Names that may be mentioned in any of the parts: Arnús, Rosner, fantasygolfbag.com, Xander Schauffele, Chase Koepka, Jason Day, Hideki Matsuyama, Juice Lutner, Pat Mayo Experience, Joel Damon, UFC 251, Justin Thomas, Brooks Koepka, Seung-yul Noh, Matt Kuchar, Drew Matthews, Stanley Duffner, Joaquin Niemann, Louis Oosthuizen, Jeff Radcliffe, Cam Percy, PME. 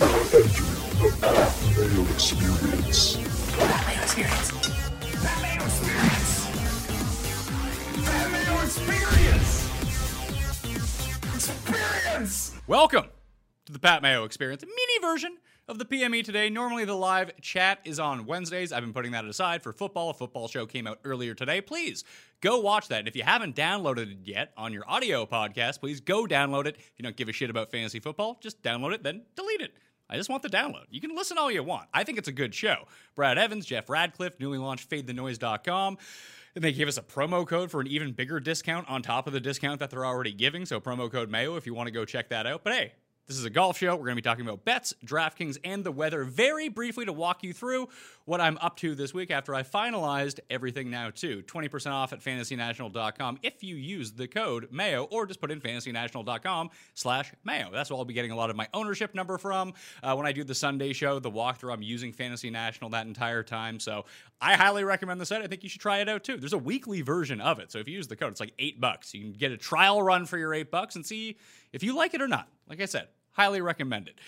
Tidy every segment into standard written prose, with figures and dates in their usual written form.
Now entering the Pat Mayo Experience. Pat Mayo Experience. Pat Mayo Experience. Pat Mayo Experience. Experience. Welcome to the Pat Mayo Experience, a mini version of the PME today. Normally the live chat is on Wednesdays. I've been putting that aside for football. A football show came out earlier today. Please go watch that. And if you haven't downloaded it yet on your audio podcast, please go download it. If you don't give a shit about fantasy football, just download it, then delete it. I just want the download. You can listen all you want. I think it's a good show. Brad Evans, Jeff Radcliffe, newly launched FadeTheNoise.com. And they gave us a promo code for an even bigger discount on top of the discount that they're already giving. So promo code Mayo if you want to go check that out. But hey, this is a golf show. We're going to be talking about bets, DraftKings, and the weather very briefly to walk you through what I'm up to this week after I finalized everything now, too. 20% off at FantasyNational.com if you use the code Mayo, or just put in FantasyNational.com/Mayo. That's where I'll be getting a lot of my ownership number from. When I do the Sunday show, the walkthrough, I'm using Fantasy National that entire time. So I highly recommend the site. I think you should try it out, too. There's a weekly version of it. So if you use the code, it's like $8. You can get a trial run for your $8 and see if you like it or not. Like I said, highly recommend it.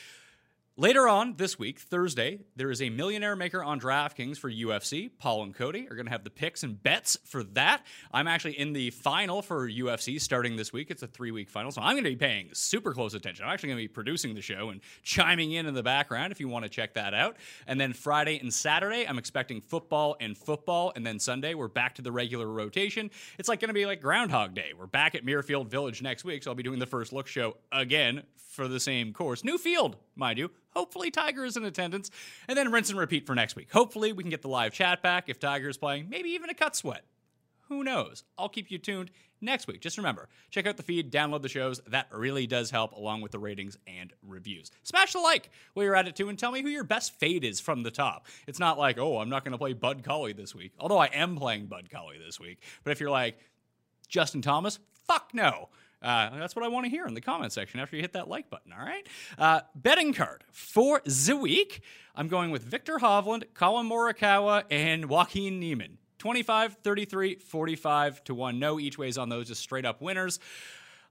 Later on this week, Thursday, there is a Millionaire Maker on DraftKings for UFC. Paul and Cody are going to have the picks and bets for that. I'm actually in the final for UFC starting this week. It's a 3-week final, so I'm going to be paying super close attention. I'm actually going to be producing the show and chiming in the background if you want to check that out. And then Friday and Saturday, I'm expecting football. And then Sunday, we're back to the regular rotation. It's like going to be like Groundhog Day. We're back at Muirfield Village next week, so I'll be doing the First Look show again for the same course. New field, mind you. Hopefully Tiger is in attendance, and then rinse and repeat for next week. Hopefully we can get the live chat back if Tiger is playing, maybe even a cut sweat. Who knows? I'll keep you tuned next week. Just remember, check out the feed, download the shows. That really does help, along with the ratings and reviews. Smash the like while you're at it, too, and tell me who your best fade is from the top. It's not like, oh, I'm not going to play Bud Cauley this week, although I am playing Bud Cauley this week. But if you're like, Justin Thomas, fuck no. That's what I want to hear in the comment section after you hit that like button, all right? Betting card for the week. I'm going with Victor Hovland, Colin Morikawa, and Joaquin Niemann. 25, 33, 45 to 1. No each ways on those, just straight up winners.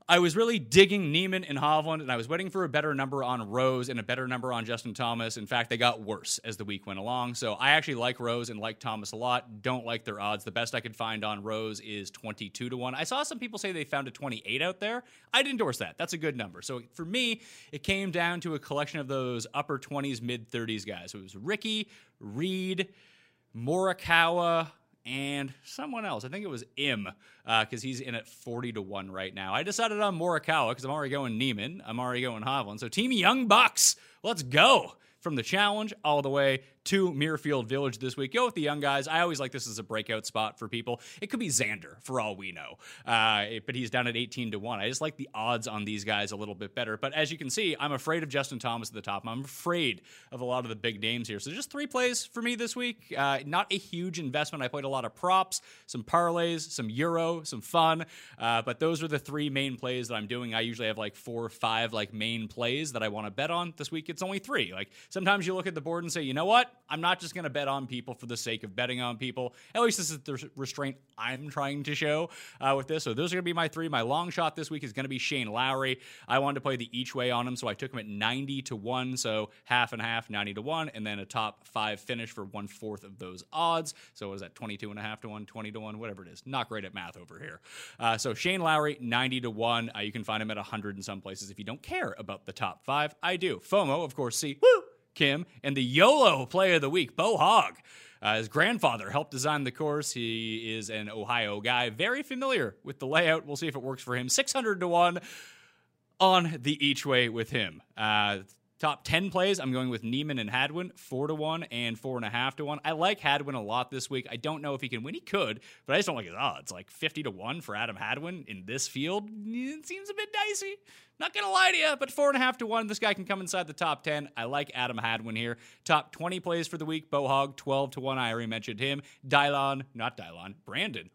I was really digging Niemann and Hovland, and I was waiting for a better number on Rose and a better number on Justin Thomas. In fact, they got worse as the week went along. So I actually like Rose and like Thomas a lot. Don't like their odds. The best I could find on Rose is 22 to 1. I saw some people say they found a 28 out there. I'd endorse that. That's a good number. So for me, it came down to a collection of those upper 20s, mid 30s guys. So it was Ricky, Reed, Morikawa, and someone else. I think it was Im, because he's in at 40 to 1 right now. I decided on Morikawa because I'm already going Niemann. I'm already going Hovland. So Team Young Bucks, let's go. From the challenge all the way to Muirfield Village this week. Go with the young guys. I always like this as a breakout spot for people. It could be Xander, for all we know. But he's down at 18 to 1. I just like the odds on these guys a little bit better. But as you can see, I'm afraid of Justin Thomas at the top. I'm afraid of a lot of the big names here. So just 3 plays for me this week. Not a huge investment. I played a lot of props, some parlays, some Euro, some fun. But those are the 3 main plays that I'm doing. I usually have like 4 or 5 like main plays that I want to bet on. This week, it's only 3. Like, sometimes you look at the board and say, you know what? I'm not just going to bet on people for the sake of betting on people. At least this is the restraint I'm trying to show with this. So those are going to be my 3. My long shot this week is going to be Shane Lowry. I wanted to play the each way on him, so I took him at 90 to 1. So half and half, 90 to 1, and then a top 5 finish for 1/4 of those odds. So what is that, 22.5 to 1, 20 to 1, whatever it is. Not great at math over here. So Shane Lowry, 90 to 1. You can find him at 100 in some places if you don't care about the top 5. I do. FOMO, of course, see, woo! Kim, and the YOLO play of the week, Bo Hoag. His grandfather helped design the course. He is an Ohio guy, very familiar with the layout. We'll see if it works for him. 600 to 1 on the each way with him. Top 10 plays, I'm going with Niemann and Hadwin, 4 to 1 and 4.5 to 1. I like Hadwin a lot this week. I don't know if he can win. He could, but I just don't like his odds. Like 50 to 1 for Adam Hadwin in this field, it seems a bit dicey. Not going to lie to you, but 4.5 to 1, this guy can come inside the top 10. I like Adam Hadwin here. Top 20 plays for the week, Bo Hoag, 12 to 1. I already mentioned him. Brandon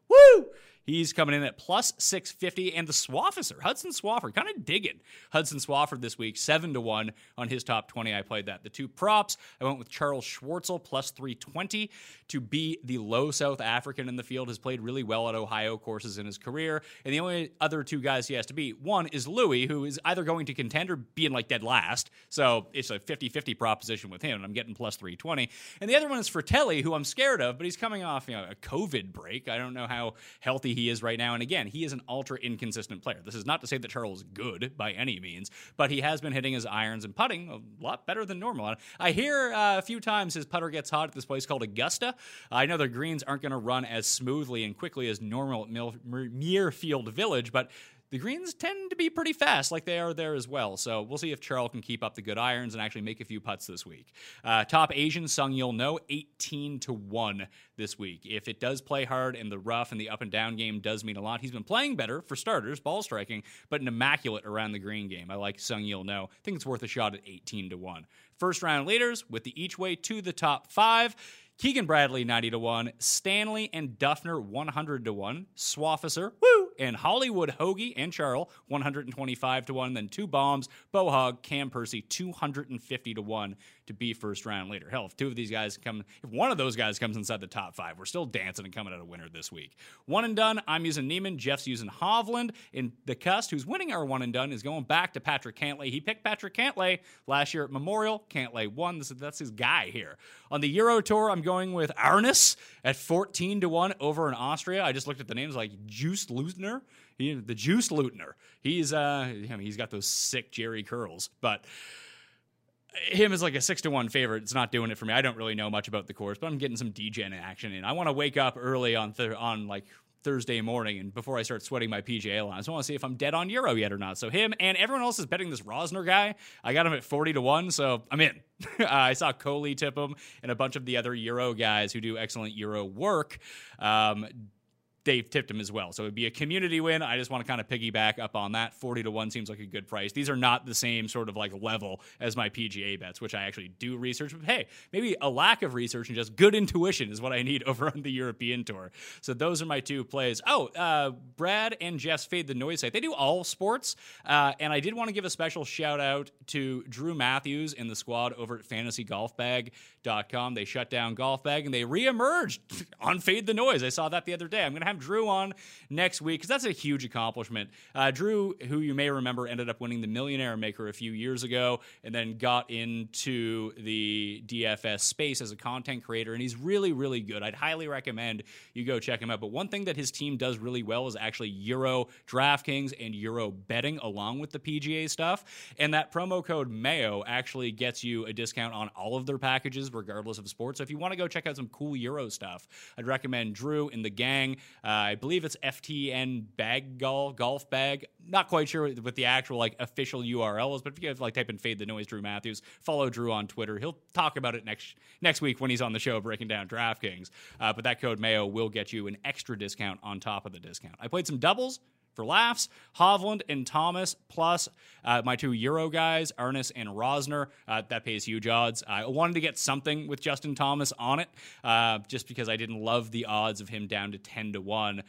Woo! He's coming in at plus 650. And the Swafficer, Hudson Swafford, kind of digging Hudson Swafford this week, 7-1 on his top 20. I played that. The two props, I went with Charles Schwartzel, plus 320 to be the low South African in the field. Has played really well at Ohio courses in his career. And the only other two guys he has to beat, one is Louis, who is either going to contend or being like dead last. So it's a 50-50 proposition with him, and I'm getting plus 320. And the other one is Fratelli, who I'm scared of, but he's coming off a COVID break. I don't know how healthy he is right now. And again, he is an ultra inconsistent player. This is not to say that Charles is good by any means, but he has been hitting his irons and putting a lot better than normal. I hear a few times his putter gets hot at this place called Augusta. I know the greens aren't going to run as smoothly and quickly as normal at Muirfield Village, but the greens tend to be pretty fast, like they are there as well. So we'll see if Charles can keep up the good irons and actually make a few putts this week. Top Asian, Seung-yul Noh, 18-1 this week. If it does play hard and the rough and the up and down game does mean a lot, he's been playing better for starters, ball striking, but an immaculate around the green game. I like Seung-yul Noh. I think it's worth a shot at 18-1. First round leaders with the each way to the top five. Keegan Bradley, 90-1. Stanley and Duffner, 100-1. Swafficer, woo, and Hollywood Hoagie and Charles, 125-1. Then two bombs, Bo Hoag, Cam Percy, 250-1 to be first round leader. Hell, if two of these guys come, if one of those guys comes inside the top five, we're still dancing and coming out a winner this week. One and done, I'm using Niemann. Jeff's using Hovland. And the Cust, who's winning our one and done, is going back to Patrick Cantlay. He picked Patrick Cantlay last year at Memorial. Cantlay won. That's his guy here. On the Euro Tour, I'm going with Arnús at 14-1 over in Austria. I just looked at the names like Juice Lutner. The Juice Lutner. He's got those sick Jerry curls, but him is like a 6-1 favorite. It's not doing it for me. I don't really know much about the course, but I'm getting some DGen action in. I want to wake up early on Thursday morning, and before I start sweating my PGA lines, I want to see if I'm dead on Euro yet or not. So him and everyone else is betting this Rosner guy. I got him at 40-1, so I'm in. I saw Coley tip him and a bunch of the other Euro guys who do excellent Euro work. They've tipped him as well. So it'd be a community win. I just want to kind of piggyback up on that. 40-1 seems like a good price. These are not the same sort of like level as my PGA bets, which I actually do research. But hey, maybe a lack of research and just good intuition is what I need over on the European Tour. So those are my two plays. Brad and Jeff's Fade the Noise site. They do all sports. And I did want to give a special shout out to Drew Matthews and the squad over at FantasyGolfBag.com. They shut down Golf Bag and they reemerged on Fade the Noise. I saw that the other day. I'm going to have Drew on next week because that's a huge accomplishment. Drew, who you may remember, ended up winning the Millionaire Maker a few years ago and then got into the DFS space as a content creator, and he's really, really good. I'd highly recommend you go check him out. But one thing that his team does really well is actually Euro DraftKings and Euro betting along with the PGA stuff, and that promo code Mayo actually gets you a discount on all of their packages regardless of sports. So if you want to go check out some cool Euro stuff, I'd recommend Drew and the gang. I believe it's FTN Bag Golf Bag. Not quite sure what the actual official URL is, but if you type in Fade the Noise, Drew Matthews, follow Drew on Twitter. He'll talk about it next week when he's on the show breaking down DraftKings. But that code Mayo will get you an extra discount on top of the discount. I played some doubles for laughs. Hovland and Thomas plus my two Euro guys, Arnús and Rosner. That pays huge odds. I wanted to get something with Justin Thomas on it just because I didn't love the odds of him down to 10-1.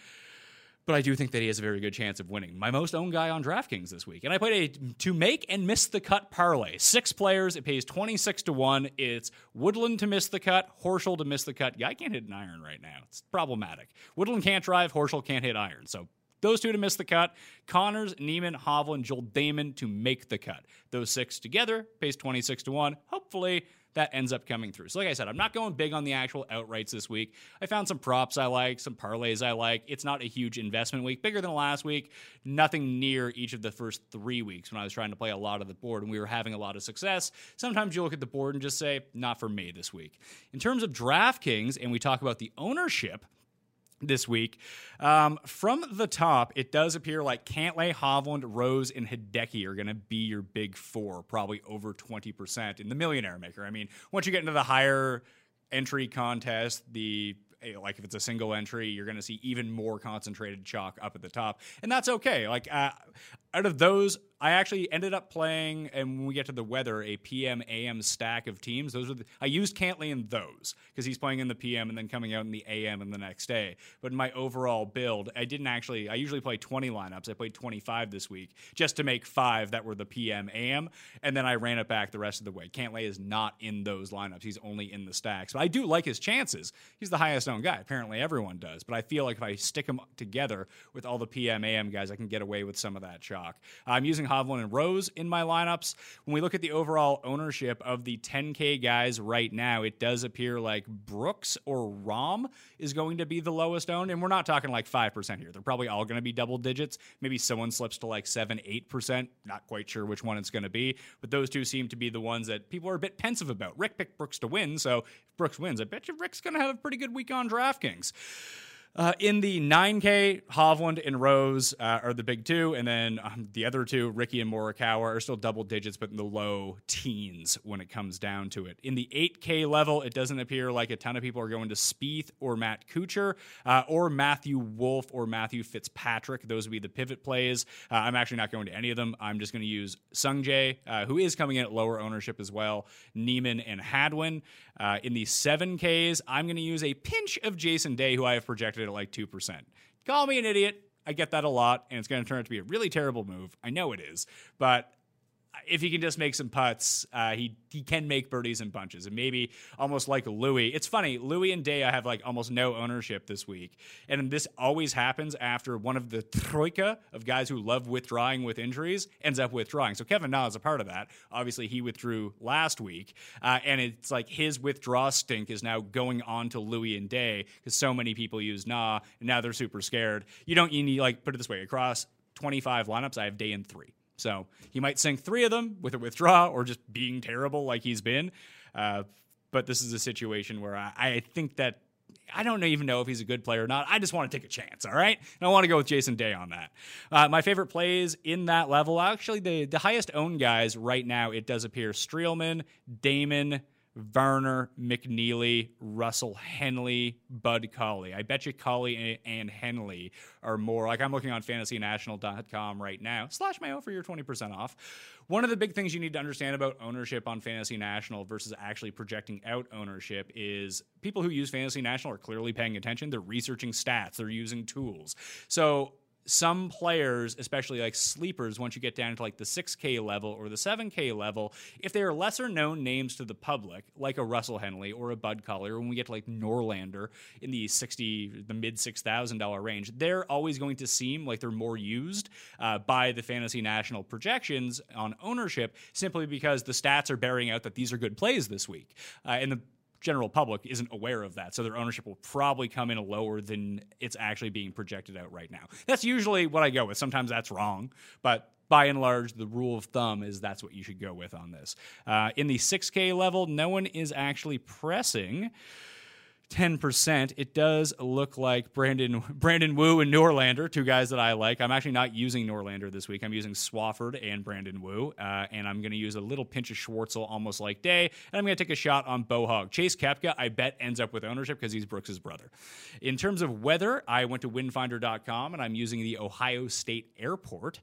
But I do think that he has a very good chance of winning. My most owned guy on DraftKings this week. And I played a to make and miss the cut parlay. 6 players. It pays 26-1. It's Woodland to miss the cut, Horschel to miss the cut. Guy can't hit an iron right now. It's problematic. Woodland can't drive, Horschel can't hit iron. So those two to miss the cut. Connors, Niemann, Hovland, Joel Damon to make the cut. Those 6 together pays 26-1. Hopefully that ends up coming through. So like I said, I'm not going big on the actual outrights this week. I found some props I like, some parlays I like. It's not a huge investment week, bigger than last week. Nothing near each of the first 3 weeks when I was trying to play a lot of the board and we were having a lot of success. Sometimes you look at the board and just say, not for me this week. In terms of DraftKings, and we talk about the ownership this week. From the top, it does appear like Cantlay, Hovland, Rose, and Hideki are going to be your big four, probably over 20% in the Millionaire Maker. I mean, once you get into the higher entry contest, if it's a single entry, you're going to see even more concentrated chalk up at the top. And that's okay. Out of those I actually ended up playing, and when we get to the weather, a PM AM stack of teams. Those are I used Cantlay in those because he's playing in the PM and then coming out in the AM in the next day. But in my overall build, I usually play 20 lineups. I played 25 this week just to make 5 that were the PM AM, and then I ran it back the rest of the way. Cantlay is not in those lineups. He's only in the stacks. But I do like his chances. He's the highest owned guy. Apparently everyone does. But I feel like if I stick them together with all the PM AM guys, I can get away with some of that chalk. I'm using Hovland and Rose in my lineups. When we look at the overall ownership of the 10K guys right now, it does appear like Brooks or Rom is going to be the lowest owned, and we're not talking like 5% here. They're probably all going to be double digits. Maybe someone slips to like 7%, 8%. Not quite sure which one it's going to be, but those two seem to be the ones that people are a bit pensive about. Rick picked Brooks to win, so if Brooks wins, I bet you Rick's going to have a pretty good week on DraftKings. In the 9K, Hovland and Rose are the big two, and then the other two, Ricky and Morikawa, are still double digits, but in the low teens when it comes down to it. In the 8K level, it doesn't appear like a ton of people are going to Spieth or Matt Kuchar or Matthew Wolff or Matthew Fitzpatrick. Those would be the pivot plays. I'm actually not going to any of them. I'm just going to use Sungjae, who is coming in at lower ownership as well, Niemann and Hadwin. In the 7Ks, I'm going to use a pinch of Jason Day, who I have projected at like 2%. Call me an idiot. I get that a lot, and it's going to turn out to be a really terrible move. I know it is, but if he can just make some putts, he can make birdies and bunches, and maybe almost like Louis. It's funny, Louis and Day, I have like almost no ownership this week, and this always happens after one of the troika of guys who love withdrawing with injuries ends up withdrawing. So Kevin Na is a part of that. Obviously, he withdrew last week, and it's like his withdraw stink is now going on to Louis and Day because so many people use Na, and now they're super scared. You need, like, put it this way, across 25 lineups, I have Day in 3. So he might sink 3 of them with a withdraw or just being terrible like he's been. But this is a situation where I think that I don't even know if he's a good player or not. I just want to take a chance, all right? And I want to go with Jason Day on that. My favorite plays in that level, actually the highest owned guys right now, it does appear Streelman, Damon, Varner, McNeely, Russell Henley, Bud Cauley. I bet you Cauley and Henley are more, like, I'm looking on FantasyNational.com right now. /Mayo for your 20% off. One of the big things you need to understand about ownership on Fantasy National versus actually projecting out ownership is people who use Fantasy National are clearly paying attention. They're researching stats. They're using tools. So some players, especially like sleepers, once you get down to like the 6K level or the 7K level, if they are lesser known names to the public, like a Russell Henley or a Bud Cauley, or when we get to like Norlander in the mid $6,000 range, they're always going to seem like they're more used by the Fantasy National projections on ownership, simply because the stats are bearing out that these are good plays this week. And the general public isn't aware of that, so their ownership will probably come in lower than it's actually being projected out right now. That's usually what I go with. Sometimes that's wrong, but by and large, the rule of thumb is that's what you should go with on this. In the 6K level, no one is actually pressing 10%. It does look like Brandon Woo and Norlander, two guys that I like. I'm actually not using Norlander this week. I'm using Swafford and Brandon Woo, and I'm going to use a little pinch of Schwartzel, almost like Day, and I'm going to take a shot on Bo Hoag. Chase Koepka, I bet, ends up with ownership because he's Brooks's brother. In terms of weather, I went to windfinder.com, and I'm using the Ohio State Airport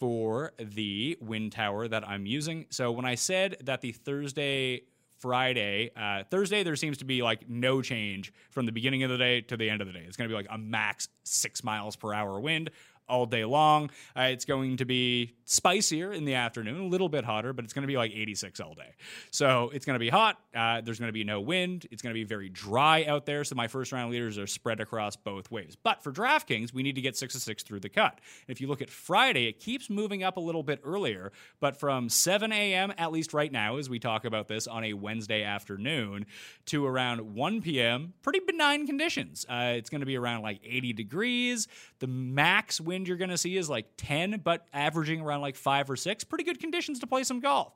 for the wind tower that I'm using. So when I said that the Thursday, there seems to be like no change from the beginning of the day to the end of the day. It's going to be like a max 6 miles per hour wind all day long. It's going to be spicier in the afternoon, a little bit hotter, but it's going to be like 86 all day. So it's going to be hot. There's going to be no wind. It's going to be very dry out there. So my first round leaders are spread across both ways. But for DraftKings, we need to get 6 of 6 through the cut. If you look at Friday, it keeps moving up a little bit earlier, but from 7 a.m., at least right now, as we talk about this on a Wednesday afternoon, to around 1 p.m., pretty benign conditions. It's going to be around like 80 degrees. The max wind you're going to see is like 10, but averaging around like 5 or 6. Pretty good conditions to play some golf.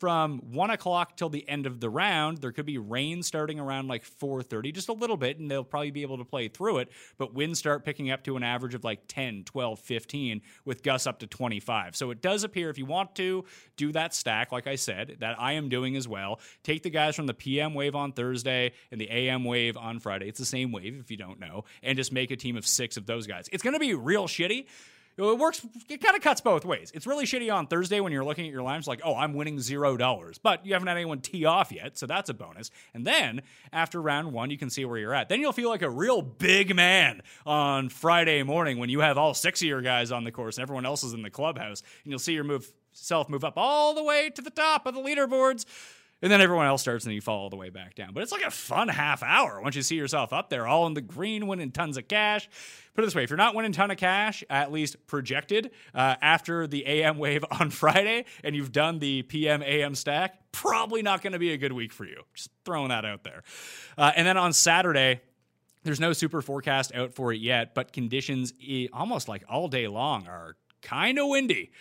From 1 o'clock till the end of the round, there could be rain starting around like 4:30, just a little bit, and they'll probably be able to play through it, but winds start picking up to an average of like 10, 12, 15, with gusts up to 25. So it does appear, if you want to do that stack, like I said, that I am doing as well, take the guys from the PM wave on Thursday and the AM wave on Friday. It's the same wave, if you don't know, and just make a team of 6 of those guys. It's going to be real shitty. It works. It kind of cuts both ways. It's really shitty on Thursday when you're looking at your lines like, oh, I'm winning $0. But you haven't had anyone tee off yet, so that's a bonus. And then after round one, you can see where you're at. Then you'll feel like a real big man on Friday morning when you have all six of your guys on the course and everyone else is in the clubhouse. And you'll see yourself move up all the way to the top of the leaderboards. And then everyone else starts and you fall all the way back down. But it's like a fun half hour once you see yourself up there, all in the green, winning tons of cash. Put it this way, if you're not winning a ton of cash, at least projected, after the AM wave on Friday and you've done the PM AM stack, probably not going to be a good week for you. Just throwing that out there. And then on Saturday, there's no super forecast out for it yet, but conditions almost like all day long are kind of windy.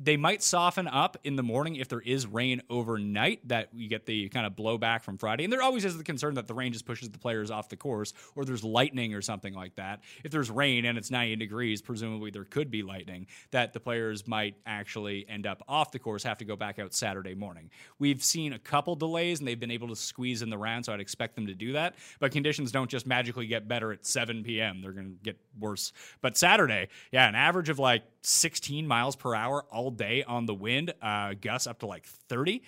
They might soften up in the morning if there is rain overnight, that you get the kind of blowback from Friday. And there always is the concern that the rain just pushes the players off the course, or there's lightning or something like that. If there's rain and it's 90 degrees, presumably there could be lightning, that the players might actually end up off the course, have to go back out Saturday morning. We've seen a couple delays and they've been able to squeeze in the round, so I'd expect them to do that. But conditions don't just magically get better at 7 p.m. They're going to get worse. But Saturday, an average of like 16 miles per hour all day on the wind, gusts up to like 30,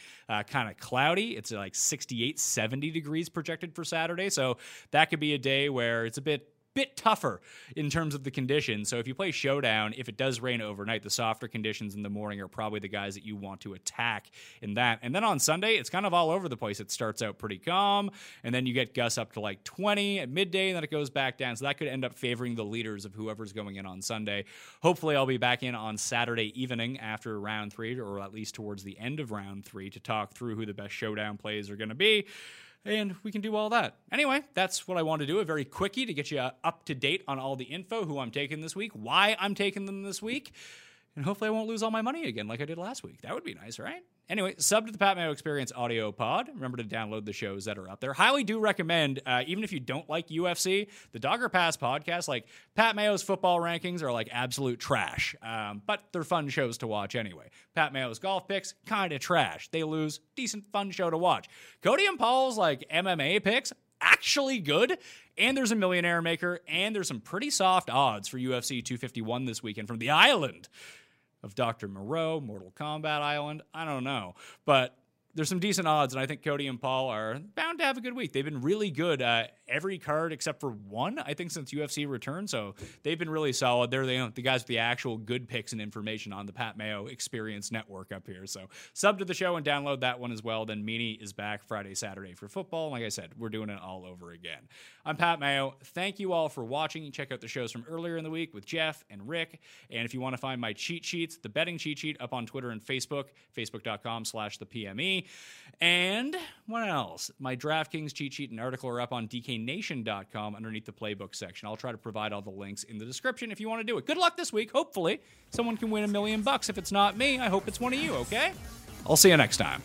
kind of cloudy. It's like 68, 70 degrees projected for Saturday. So that could be a day where it's a bit tougher in terms of the conditions. So if you play Showdown, if it does rain overnight, the softer conditions in the morning are probably the guys that you want to attack in that. And then on Sunday, it's kind of all over the place. It starts out pretty calm, and then you get gusts up to like 20 at midday, and then it goes back down. So that could end up favoring the leaders of whoever's going in on Sunday. Hopefully I'll be back in on Saturday evening after round three, or at least towards the end of round three, to talk through who the best Showdown plays are going to be. And we can do all that. Anyway, that's what I want to do, a very quickie to get you up to date on all the info, who I'm taking this week, why I'm taking them this week, and hopefully I won't lose all my money again like I did last week. That would be nice, right? Anyway, sub to the Pat Mayo Experience audio pod. Remember to download the shows that are up there. Highly do recommend, even if you don't like UFC, the Dogger Pass podcast, like Pat Mayo's football rankings are like absolute trash, but they're fun shows to watch anyway. Pat Mayo's golf picks, kind of trash. They lose, decent fun show to watch. Cody and Paul's like MMA picks, actually good. And there's a millionaire maker, and there's some pretty soft odds for UFC 251 this weekend from the island of Dr. Moreau, Mortal Kombat Island. I don't know. But there's some decent odds, and I think Cody and Paul are bound to have a good week. They've been really good every card except for one, I think, since UFC returned. So they've been really solid. They're the guys with the actual good picks and information on the Pat Mayo Experience Network up here. So sub to the show and download that one as well. Then Meanie is back Friday, Saturday for football. Like I said, we're doing it all over again. I'm Pat Mayo. Thank you all for watching. Check out the shows from earlier in the week with Jeff and Rick. And if you want to find my cheat sheets, the betting cheat sheet up on Twitter and Facebook, facebook.com/thepme. And what else? My DraftKings cheat sheet and article are up on DKNation.com underneath the playbook section. I'll try to provide all the links in the description if you want to do it. Good luck this week. Hopefully someone can win $1 million bucks. If it's not me, I hope it's one of you, okay? I'll see you next time.